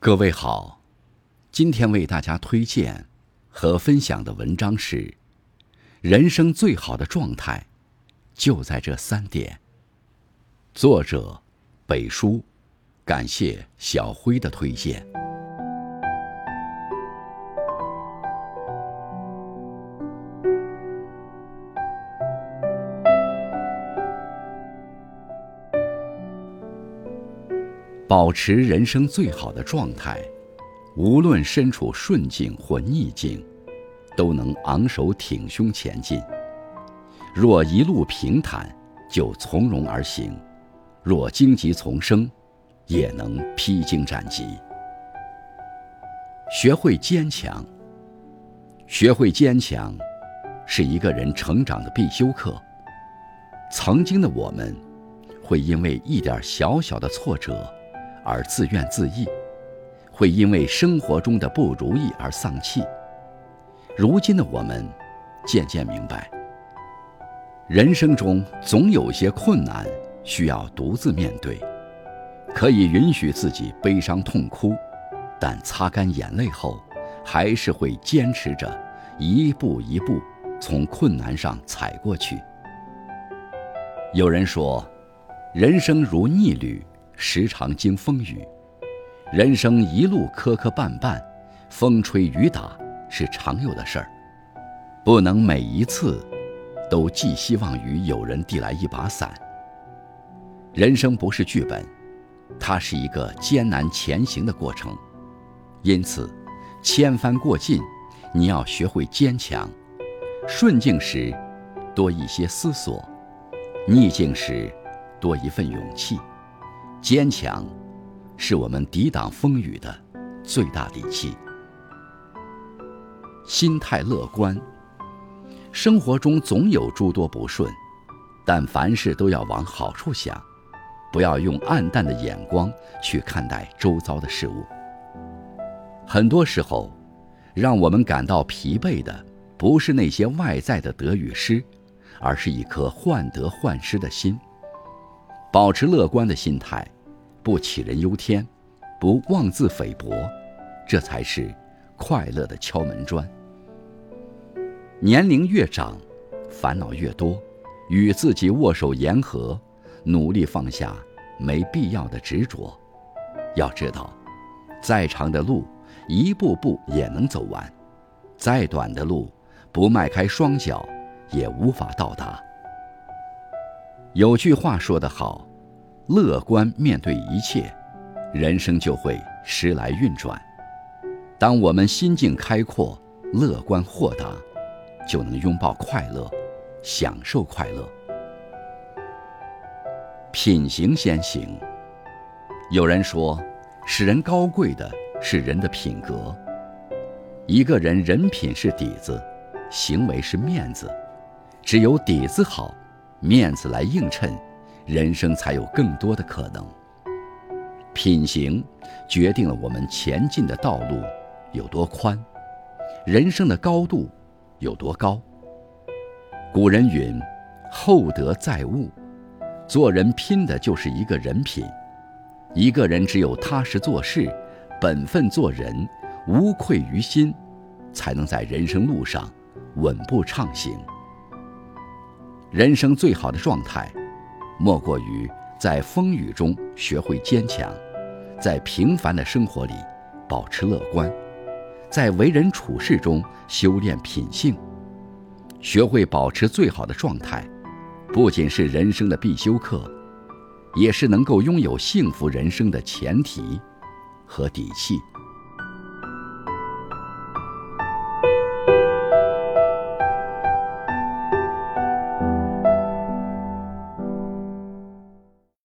各位好，今天为大家推荐和分享的文章是人生最好的状态就在这3点，作者北叔，感谢小辉的推荐。保持人生最好的状态，无论身处顺境或逆境，都能昂首挺胸前进。若一路平坦，就从容而行；若荆棘丛生，也能披荆斩棘。学会坚强。学会坚强，是一个人成长的必修课。曾经的我们，会因为一点小小的挫折而自怨自艾，会因为生活中的不如意而丧气。如今的我们渐渐明白，人生中总有些困难需要独自面对，可以允许自己悲伤痛哭，但擦干眼泪后，还是会坚持着一步一步从困难上踩过去。有人说，人生如逆旅，时常经风雨。人生一路磕磕绊绊，风吹雨打是常有的事儿，不能每一次都寄希望于有人递来一把伞。人生不是剧本，它是一个艰难前行的过程。因此千帆过尽，你要学会坚强。顺境时多一些思索，逆境时多一份勇气。坚强是我们抵挡风雨的最大利器。心态乐观。生活中总有诸多不顺，但凡事都要往好处想，不要用暗淡的眼光去看待周遭的事物。很多时候，让我们感到疲惫的不是那些外在的得与失，而是一颗患得患失的心。保持乐观的心态，不杞人忧天，不妄自菲薄，这才是快乐的敲门砖。年龄越长，烦恼越多，与自己握手言和，努力放下没必要的执着。要知道，再长的路一步步也能走完，再短的路不迈开双脚也无法到达。有句话说得好，乐观面对一切，人生就会时来运转。当我们心境开阔，乐观豁达，就能拥抱快乐，享受快乐。品行先行。有人说，使人高贵的是人的品格。一个人人品是底子，行为是面子。只有底子好，面子来映衬，人生才有更多的可能。品行决定了我们前进的道路有多宽，人生的高度有多高。古人云，厚德载物。做人拼的就是一个人品。一个人只有踏实做事，本分做人，无愧于心，才能在人生路上稳步畅行。人生最好的状态，莫过于在风雨中学会坚强，在平凡的生活里保持乐观，在为人处事中修炼品性。学会保持最好的状态，不仅是人生的必修课，也是能够拥有幸福人生的前提和底气。